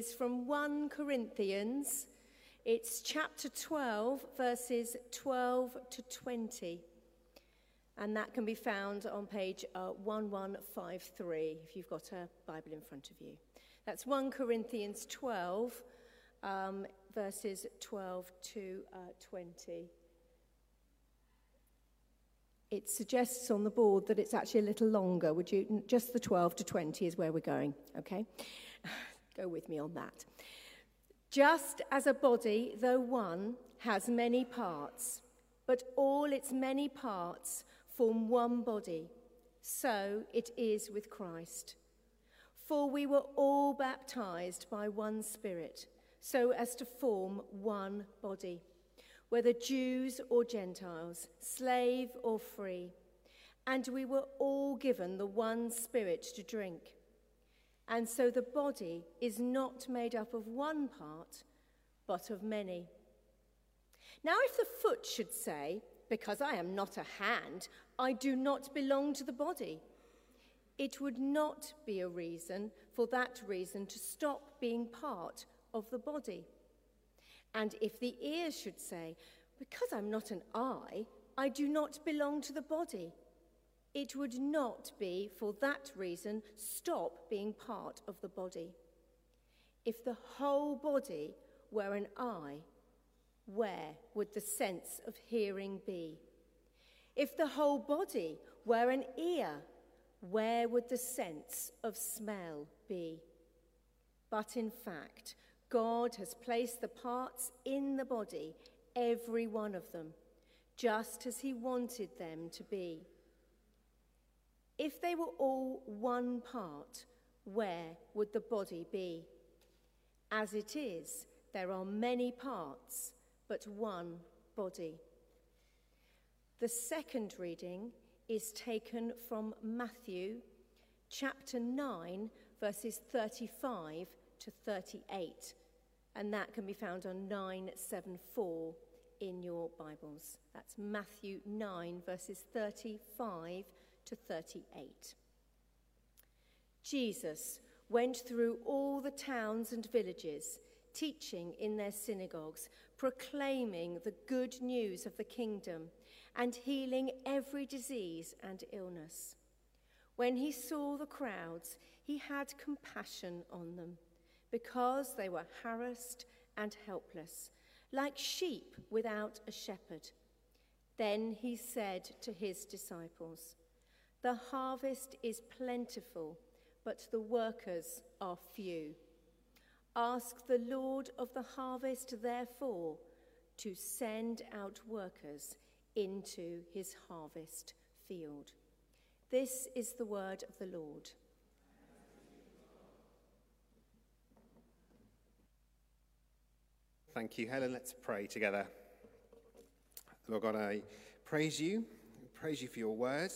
is from 1 Corinthians. It's chapter 12, verses 12 to 20. And that can be found on page 1153, if you've got a Bible in front of you. That's 1 Corinthians 12, verses 12 to 20. It suggests on the board that it's actually a little longer. Would you, just the 12 to 20 is where we're going, okay? Go with me on that. Just as a body, though one, has many parts, but all its many parts form one body, so it is with Christ. For we were all baptized by one Spirit, so as to form one body, whether Jews or Gentiles, slave or free, and we were all given the one Spirit to drink. And so the body is not made up of one part, but of many. Now if the foot should say, because I am not a hand, I do not belong to the body, it would not be a reason for that reason to stop being part of the body. And if the ear should say, because I'm not an eye, I do not belong to the body, it would not be for that reason stop being part of the body. If the whole body were an eye, where would the sense of hearing be? If the whole body were an ear, where would the sense of smell be? But in fact, God has placed the parts in the body, every one of them, just as he wanted them to be. If they were all one part, where would the body be? As it is, there are many parts, but one body. The second reading is taken from Matthew chapter 9, verses 35 to 38. And that can be found on 974 in your Bibles. That's Matthew 9, verses 35 to 38. Jesus went through all the towns and villages, teaching in their synagogues, proclaiming the good news of the kingdom, and healing every disease and illness. When he saw the crowds, he had compassion on them, because they were harassed and helpless, like sheep without a shepherd. Then he said to his disciples, "The harvest is plentiful, but the workers are few. Ask the Lord of the harvest, therefore, to send out workers into his harvest field." This is the word of the Lord. Thank you, Helen. Let's pray together. Lord God, I praise you. I praise you for your word.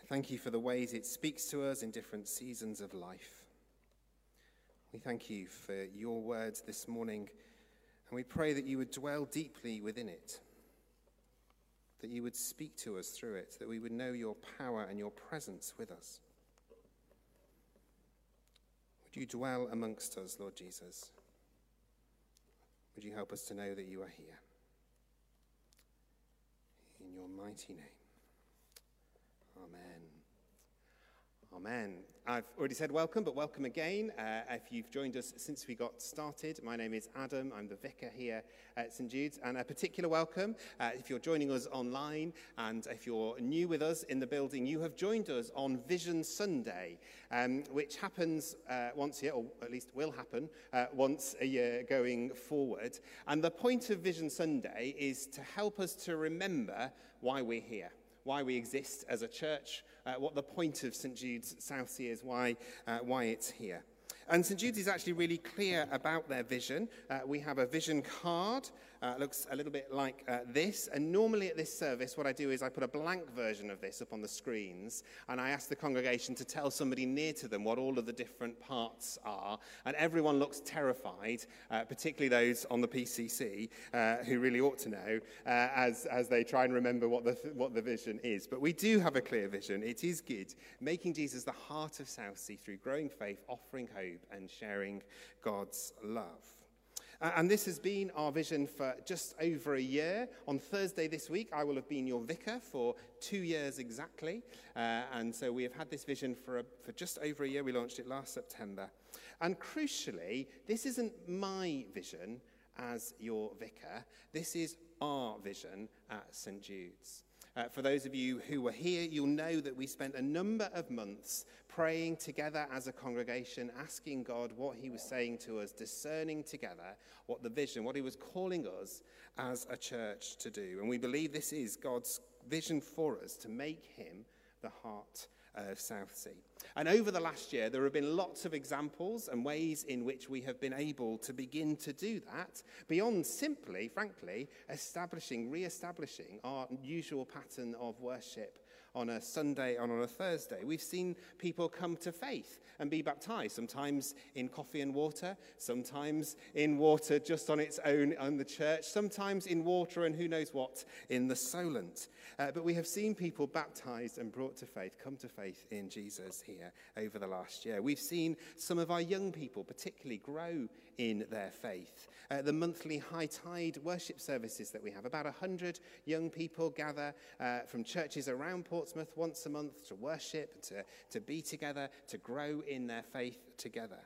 I thank you for the ways it speaks to us in different seasons of life. We thank you for your words this morning, and we pray that you would dwell deeply within it, that you would speak to us through it, that we would know your power and your presence with us. Would you dwell amongst us, Lord Jesus? Would you help us to know that you are here? In your mighty name. Amen. Amen. I've already said welcome, but welcome again. If you've joined us since we got started, my name is Adam. I'm the vicar here at St. Jude's. And a particular welcome if you're joining us online, and if you're new with us in the building, you have joined us on Vision Sunday, which happens once a year, or at least will happen once a year going forward. And the point of Vision Sunday is to help us to remember why we're here, why we exist as a church, what the point of St. Jude's Southsea is, why it's here. And St. Jude's is actually really clear about their vision. We have a vision card. It looks a little bit like this. And normally at this service, what I do is I put a blank version of this up on the screens, and I ask the congregation to tell somebody near to them what all of the different parts are. And everyone looks terrified, particularly those on the PCC who really ought to know as they try and remember what the vision is. But we do have a clear vision. It is good. Making Jesus the heart of Southsea through growing faith, offering hope, hope and sharing God's love. And this has been our vision for just over a year. On Thursday this week, I will have been your vicar for 2 years exactly. And so we have had this vision for just over a year. We launched it last September. And crucially, this isn't my vision as your vicar. This is our vision at St. Jude's. For those of you who were here, you'll know that we spent a number of months praying together as a congregation, asking God what he was saying to us, discerning together what the vision, what he was calling us as a church to do. And we believe this is God's vision for us, to make him the heart of Southsea. And over the last year, there have been lots of examples and ways in which we have been able to begin to do that, beyond simply, frankly, re-establishing our usual pattern of worship on a Sunday and on a Thursday. We've seen people come to faith and be baptized, sometimes in coffee and water, sometimes in water just on its own on the church, sometimes in water and who knows what in the Solent. But we have seen people baptized and brought to faith, come to faith in Jesus here over the last year. We've seen some of our young people particularly grow in their faith. The monthly High Tide worship services that we have, about 100 young people gather from churches around Portsmouth once a month to worship, to be together, to grow in their faith together.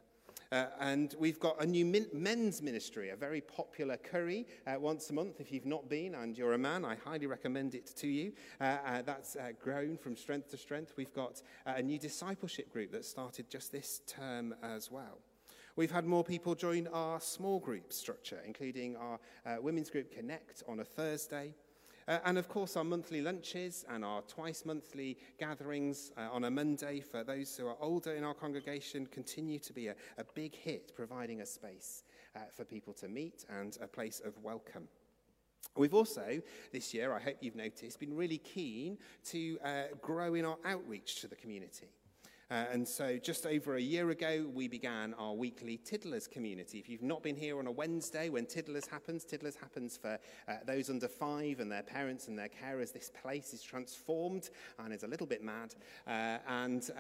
And we've got a new men's ministry, a very popular curry once a month. If you've not been and you're a man, I highly recommend it to you. That's grown from strength to strength. We've got a new discipleship group that started just this term as well. We've had more people join our small group structure, including our women's group Connect on a Thursday. And of course, our monthly lunches and our twice-monthly gatherings on a Monday for those who are older in our congregation continue to be a big hit, providing a space for people to meet and a place of welcome. We've also, this year, I hope you've noticed, been really keen to grow in our outreach to the community. And so just over a year ago, we began our weekly Tiddlers community. If you've not been here on a Wednesday when Tiddlers happens for those under 5 and their parents and their carers. This place is transformed and is a little bit mad. And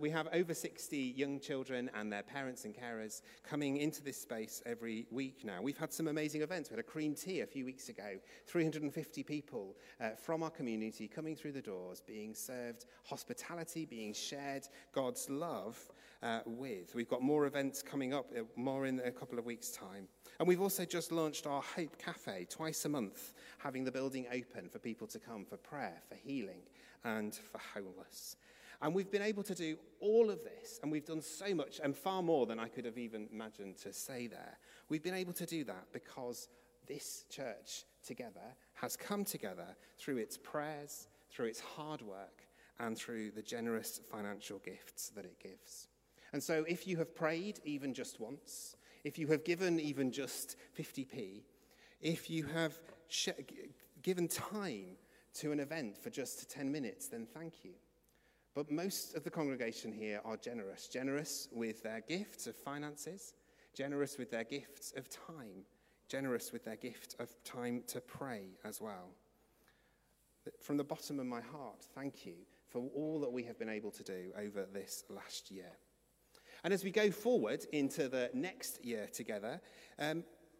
we have over 60 young children and their parents and carers coming into this space every week now. We've had some amazing events. We had a cream tea a few weeks ago, 350 people from our community coming through the doors, being served hospitality, being shared God's love with. We've got more events coming up, more in a couple of weeks' time. And we've also just launched our Hope Cafe twice a month, having the building open for people to come for prayer, for healing, and for homeless. And we've been able to do all of this, and we've done so much, and far more than I could have even imagined to say there. We've been able to do that because this church together has come together through its prayers, through its hard work, and through the generous financial gifts that it gives. And so if you have prayed even just once, if you have given even just 50p, if you have given time to an event for just 10 minutes, then thank you. But most of the congregation here are generous, generous with their gifts of finances, generous with their gifts of time, generous with their gift of time to pray as well. From the bottom of my heart, thank you for all that we have been able to do over this last year. And as we go forward into the next year together,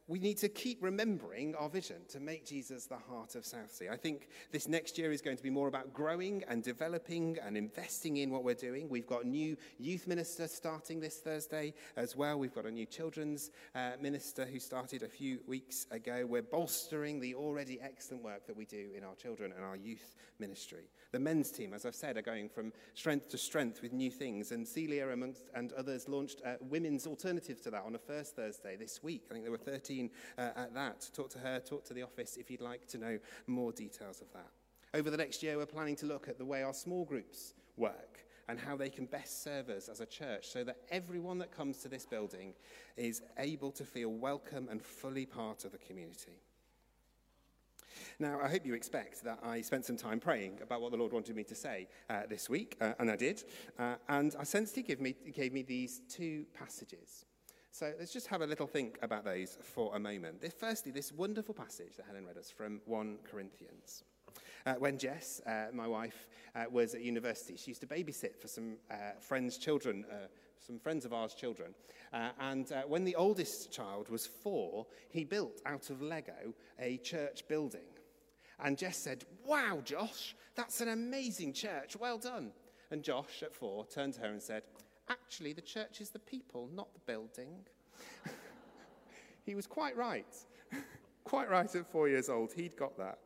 we need to keep remembering our vision to make Jesus the heart of Southsea. I think this next year is going to be more about growing and developing and investing in what we're doing. We've got a new youth minister starting this Thursday as well. We've got a new children's minister who started a few weeks ago. We're bolstering the already excellent work that we do in our children and our youth ministry. The men's team, as I've said, are going from strength to strength with new things. And Celia, amongst and others, launched women's alternatives to that on a first Thursday this week. I think there were 30 at that. Talk to her, talk to the office if you'd like to know more details of that. Over the next year, we're planning to look at the way our small groups work and how they can best serve us as a church so that everyone that comes to this building is able to feel welcome and fully part of the community. Now, I hope you expect that I spent some time praying about what the Lord wanted me to say this week, and I did. And I sensed he gave me these two passages. So let's just have a little think about those for a moment. Firstly, this wonderful passage that Helen read us from 1 Corinthians. When Jess, my wife, was at university, she used to babysit for some friends' children some friends of ours' children, and when the oldest child was 4, he built out of Lego a church building. And Jess said, "Wow, Josh, that's an amazing church, well done." And Josh, at 4, turned to her and said, "Actually, the church is the people, not the building." He was quite right. Quite right at 4 years old. He'd got that.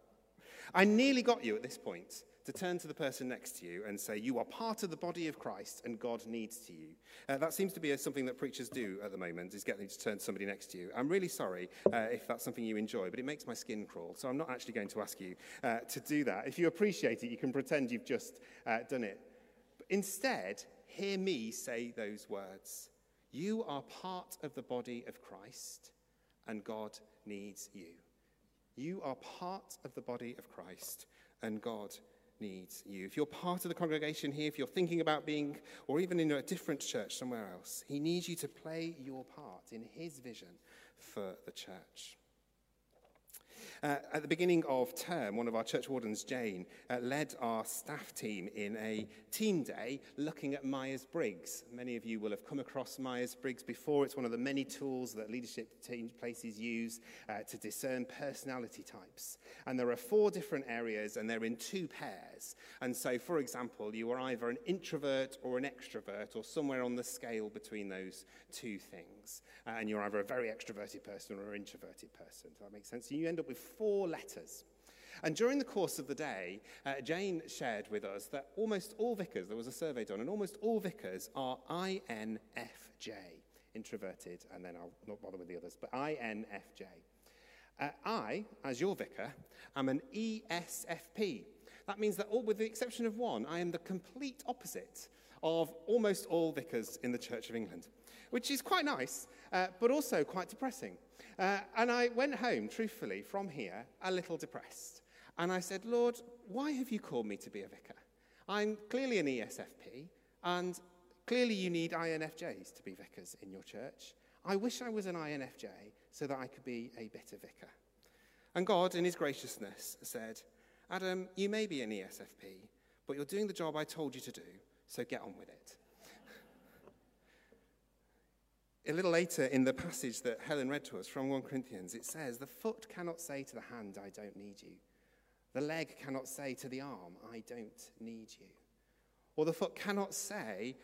I nearly got you at this point to turn to the person next to you and say, you are part of the body of Christ and God needs you. That seems to be something that preachers do at the moment, is get them to turn to somebody next to you. I'm really sorry if that's something you enjoy, but it makes my skin crawl, so I'm not actually going to ask you to do that. If you appreciate it, you can pretend you've just done it. But instead, hear me say those words. You are part of the body of Christ and God needs you. You are part of the body of Christ and God needs you. If you're part of the congregation here, if you're thinking about being, or even in a different church somewhere else, he needs you to play your part in his vision for the church. At the beginning of term, one of our church wardens, Jane, led our staff team in a team day looking at Myers-Briggs. Many of you will have come across Myers-Briggs before. It's one of the many tools that leadership team places use to discern personality types. And there are 4 different areas, and they're in 2 pairs. And so, for example, you are either an introvert or an extrovert, or somewhere on the scale between those 2 things. And you're either a very extroverted person or an introverted person. Does that make sense? And you end up with 4 letters. And during the course of the day, Jane shared with us that almost all vicars, there was a survey done, and almost all vicars are INFJ, introverted, and then I'll not bother with the others, but INFJ. I, as your vicar, am an ESFP. That means that all, with the exception of one, I am the complete opposite of almost all vicars in the Church of England, which is quite nice, but also quite depressing. And I went home, truthfully, from here, a little depressed. And I said, Lord, why have you called me to be a vicar? I'm clearly an ESFP, and clearly you need INFJs to be vicars in your church. I wish I was an INFJ so that I could be a better vicar. And God, in his graciousness, said, Adam, you may be an ESFP, but you're doing the job I told you to do, so get on with it. A little later in the passage that Helen read to us from 1 Corinthians, it says, the foot cannot say to the hand, I don't need you. The leg cannot say to the arm, I don't need you. Or the foot cannot say,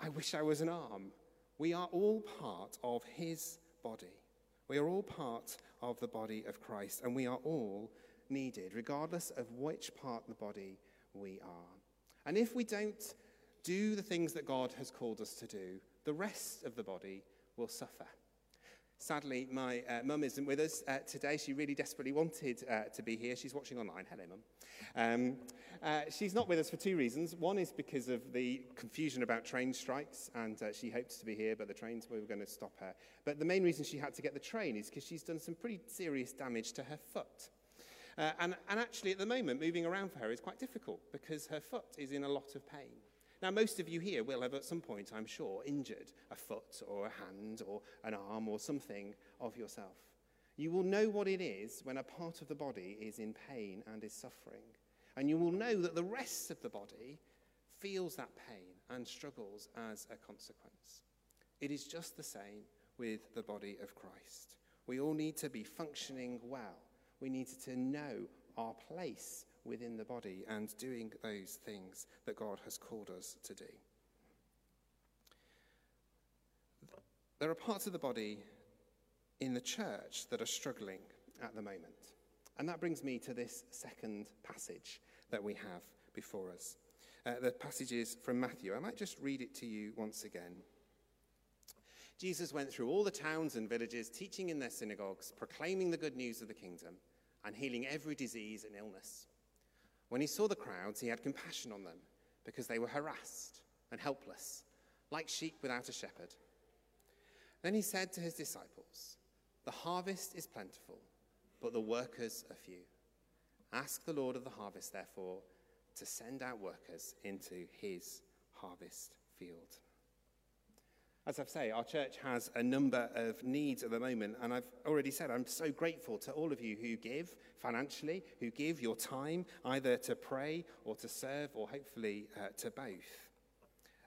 I wish I was an arm. We are all part of his body. We are all part of the body of Christ, and we are all needed, regardless of which part of the body we are. And if we don't do the things that God has called us to do, the rest of the body will suffer. Sadly, my mum isn't with us today. She really desperately wanted to be here. She's watching online. Hello, Mum. She's not with us for 2 reasons. One is because of the confusion about train strikes, and she hoped to be here, but the trains were going to stop her. But the main reason she had to get the train is because she's done some pretty serious damage to her foot. And actually, at the moment, moving around for her is quite difficult because her foot is in a lot of pain. Now, most of you here will have at some point, I'm sure, injured a foot or a hand or an arm or something of yourself. You will know what it is when a part of the body is in pain and is suffering. And you will know that the rest of the body feels that pain and struggles as a consequence. It is just the same with the body of Christ. We all need to be functioning well. We need to know our place within the body and doing those things that God has called us to do. There are parts of the body in the church that are struggling at the moment. And that brings me to this second passage that we have before us. The passage is from Matthew. I might just read it to you once again. Jesus went through all the towns and villages, teaching in their synagogues, proclaiming the good news of the kingdom, and healing every disease and illness. When he saw the crowds, he had compassion on them, because they were harassed and helpless, like sheep without a shepherd. Then he said to his disciples, the harvest is plentiful, but the workers are few. Ask the Lord of the harvest, therefore, to send out workers into his harvest field. As I say, our church has a number of needs at the moment, and I've already said I'm so grateful to all of you who give financially, who give your time either to pray or to serve or hopefully to both.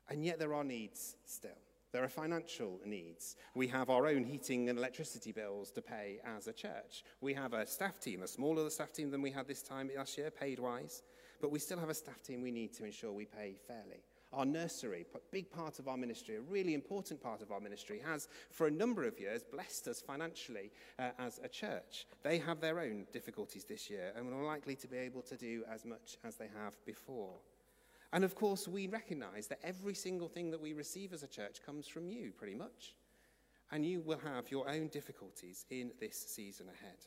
And yet there are needs still. There are financial needs. We have our own heating and electricity bills to pay as a church. We have a staff team, a smaller staff team than we had this time last year, paid-wise, but we still have a staff team we need to ensure we pay fairly. Our nursery, a big part of our ministry, a really important part of our ministry, has for a number of years blessed us financially as a church. They have their own difficulties this year and are likely to be able to do as much as they have before. And of course, we recognize that every single thing that we receive as a church comes from you, pretty much. And you will have your own difficulties in this season ahead.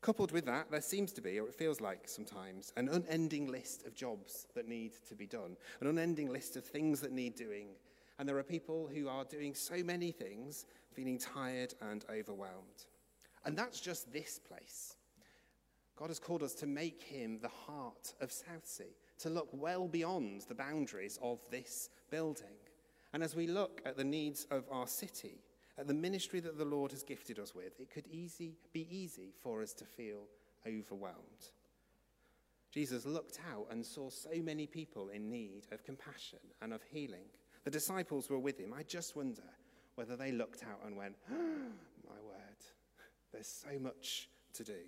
Coupled with that, there seems to be, or it feels like sometimes, an unending list of jobs that need to be done, an unending list of things that need doing. And there are people who are doing so many things, feeling tired and overwhelmed. And that's just this place. God has called us to make him the heart of Southsea, to look well beyond the boundaries of this building. And as we look at the needs of our city, at the ministry that the Lord has gifted us with, it could be easy for us to feel overwhelmed. Jesus looked out and saw so many people in need of compassion and of healing. The disciples were with him. I just wonder whether they looked out and went, oh, my word, there's so much to do.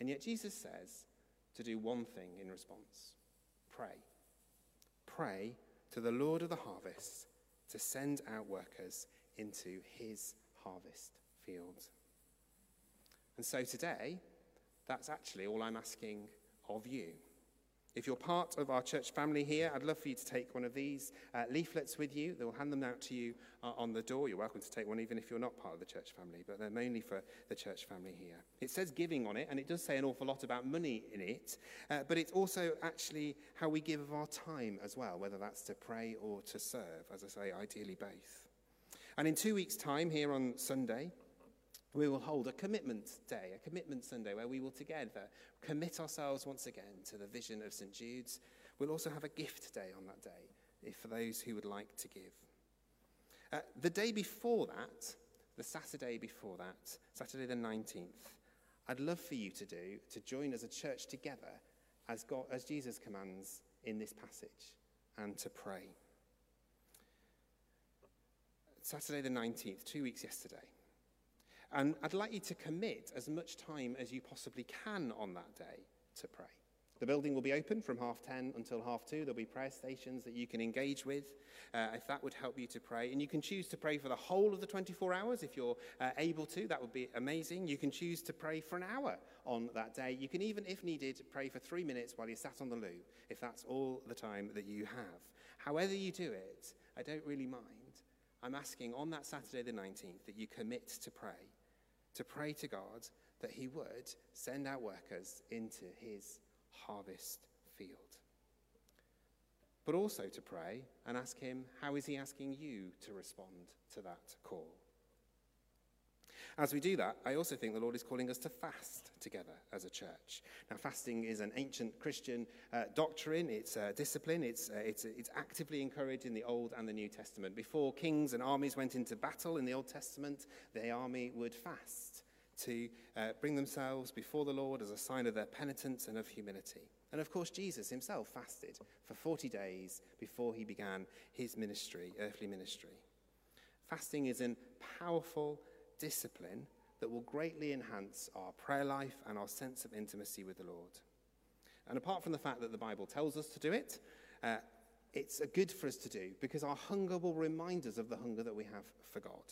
And yet Jesus says to do one thing in response. Pray. Pray to the Lord of the harvest to send out workers into his harvest field. And so today, that's actually all I'm asking of you. If you're part of our church family here, I'd love for you to take one of these leaflets with you. They'll hand them out to you on the door. You're welcome to take one even if you're not part of the church family, but they're mainly for the church family here. It says giving on it, and it does say an awful lot about money in it, but it's also actually how we give of our time as well, whether that's to pray or to serve, as I say, ideally both. And in 2 weeks' time, here on Sunday, we will hold a commitment day, a commitment Sunday, where we will together commit ourselves once again to the vision of St. Jude's. We'll also have a gift day on that day, if for those who would like to give. The day before that, the Saturday before that, Saturday the 19th, I'd love for you to join as a church together as Jesus commands in this passage, and to pray. Saturday the 19th, 2 weeks yesterday. And I'd like you to commit as much time as you possibly can on that day to pray. The building will be open from 10:30 until 2:30. There'll be prayer stations that you can engage with if that would help you to pray. And you can choose to pray for the whole of the 24 hours if you're able to. That would be amazing. You can choose to pray for an hour on that day. You can even, if needed, pray for 3 minutes while you sat on the loo, if that's all the time that you have. However you do it, I don't really mind. I'm asking on that Saturday the 19th that you commit to pray to God that he would send out workers into his harvest field. But also to pray and ask him, how is he asking you to respond to that call? As we do that, I also think the Lord is calling us to fast together as a church. Now, fasting is an ancient Christian doctrine. It's a discipline. It's actively encouraged in the Old and the New Testament. Before kings and armies went into battle in the Old Testament, the army would fast to bring themselves before the Lord as a sign of their penitence and of humility. And, of course, Jesus himself fasted for 40 days before he began his ministry, earthly ministry. Fasting is a powerful discipline that will greatly enhance our prayer life and our sense of intimacy with the Lord. And apart from the fact that the Bible tells us to do it, it's good for us to do because our hunger will remind us of the hunger that we have for God.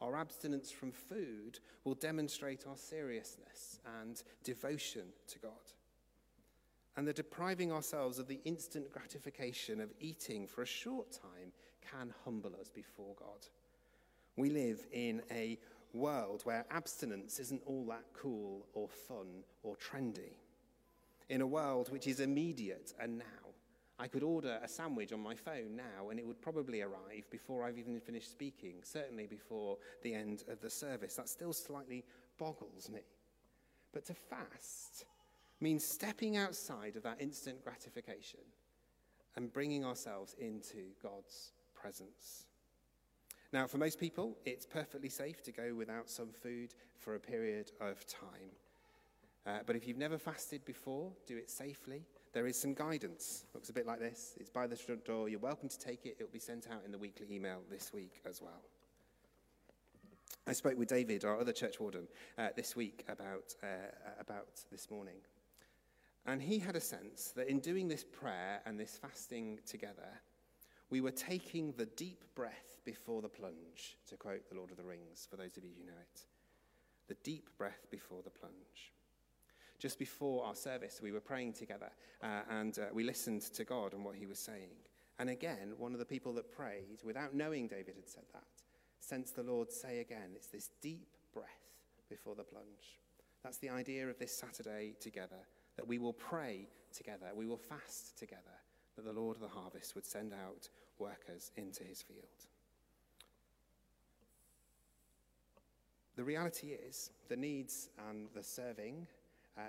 Our abstinence from food will demonstrate our seriousness and devotion to God. And the depriving ourselves of the instant gratification of eating for a short time can humble us before God. We live in a world where abstinence isn't all that cool or fun or trendy, in a world which is immediate and now. I could order a sandwich on my phone now and it would probably arrive before I've even finished speaking, certainly before the end of the service. That still slightly boggles me. But to fast means stepping outside of that instant gratification and bringing ourselves into God's presence. Now, for most people, it's perfectly safe to go without some food for a period of time. But if you've never fasted before, do it safely. there is some guidance. Looks a bit like this. It's by the front door. You're welcome to take it. It'll be sent out in the weekly email this week as well. I spoke with David, our other church warden, this week about this morning. And he had a sense that in doing this prayer and this fasting together, we were taking the deep breath before the plunge, to quote the Lord of the Rings, for those of you who know it. The deep breath before the plunge. Just before our service, we were praying together, and we listened to God and what he was saying. And again, one of the people that prayed, without knowing David had said that, sensed the Lord say again, it's this deep breath before the plunge. That's the idea of this Saturday together, that we will pray together, we will fast together, that the Lord of the harvest would send out workers into his field. The reality is, the needs and the serving,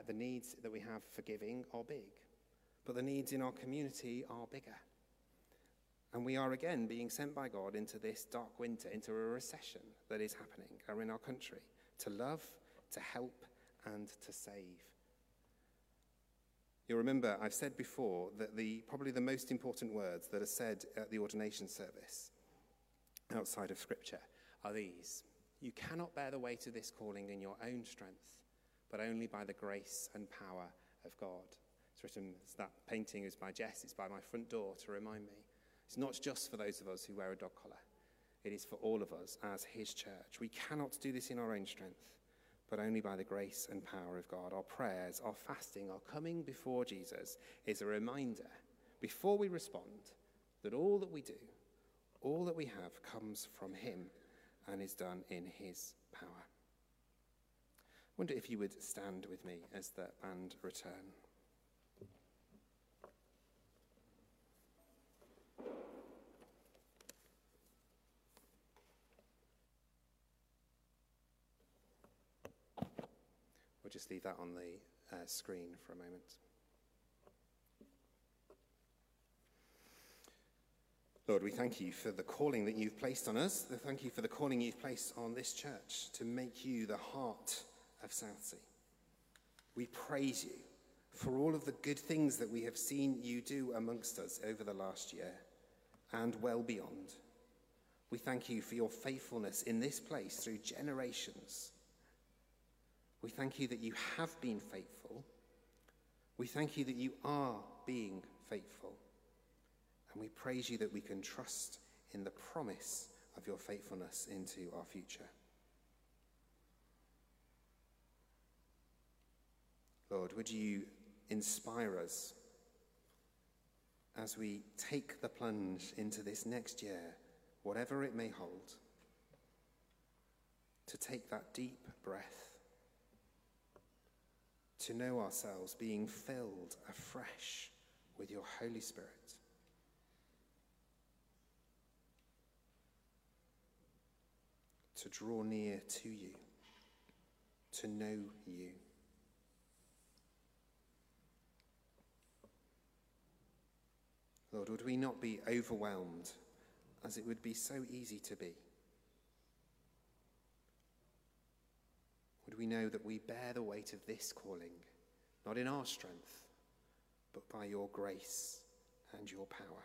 the needs that we have for giving are big, but the needs in our community are bigger. And we are again being sent by God into this dark winter, into a recession that is happening in our country, to love, to help, and to save. You'll remember I've said before that probably the most important words that are said at the ordination service outside of Scripture are these. You cannot bear the weight of this calling in your own strength, but only by the grace and power of God. It's written, that painting is by Jess, it's by my front door to remind me. It's not just for those of us who wear a dog collar. It is for all of us as his church. We cannot do this in our own strength, but only by the grace and power of God. Our prayers, our fasting, our coming before Jesus is a reminder, before we respond, that all that we do, all that we have comes from him and is done in his power. I wonder if you would stand with me as the band return. We'll just leave that on the screen for a moment. Lord, we thank you for the calling that you've placed on us. We thank you for the calling you've placed on this church to make you the heart of Southsea. We praise you for all of the good things that we have seen you do amongst us over the last year and well beyond. We thank you for your faithfulness in this place through generations. We thank you that you have been faithful. We thank you that you are being faithful. And we praise you that we can trust in the promise of your faithfulness into our future. Lord, would you inspire us as we take the plunge into this next year, whatever it may hold, to take that deep breath, to know ourselves being filled afresh with your Holy Spirit. To draw near to you, to know you. Lord, would we not be overwhelmed, as it would be so easy to be? Would we know that we bear the weight of this calling, not in our strength, but by your grace and your power?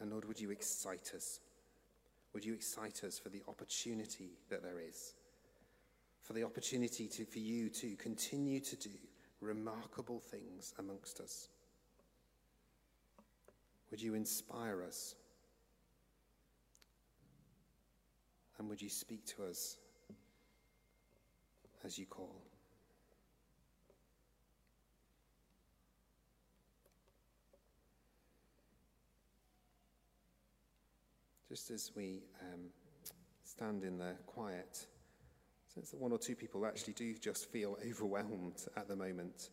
And Lord, would you excite us? Would you excite us for the opportunity that there is? For the opportunity for you to continue to do remarkable things amongst us. Would you inspire us? And would you speak to us as you call? Just as we stand in the quiet, since one or two people actually do just feel overwhelmed at the moment,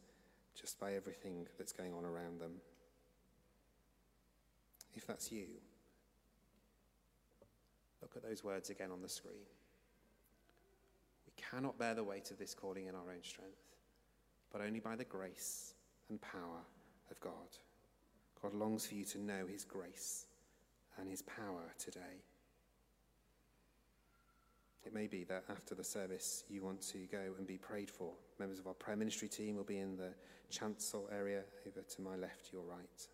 just by everything that's going on around them. If that's you, look at those words again on the screen. We cannot bear the weight of this calling in our own strength, but only by the grace and power of God. God longs for you to know his grace and his power today. It may be that after the service you want to go and be prayed for. Members of our prayer ministry team will be in the chancel area over to my left, your right.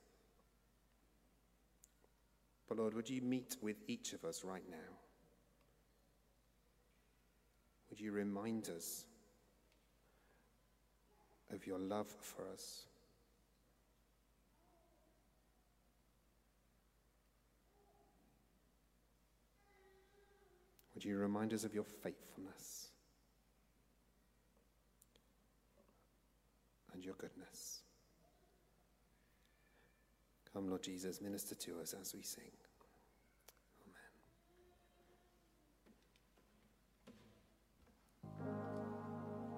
But Lord, would you meet with each of us right now? Would you remind us of your love for us? Would you remind us of your faithfulness and your goodness? Come, Lord Jesus, minister to us as we sing.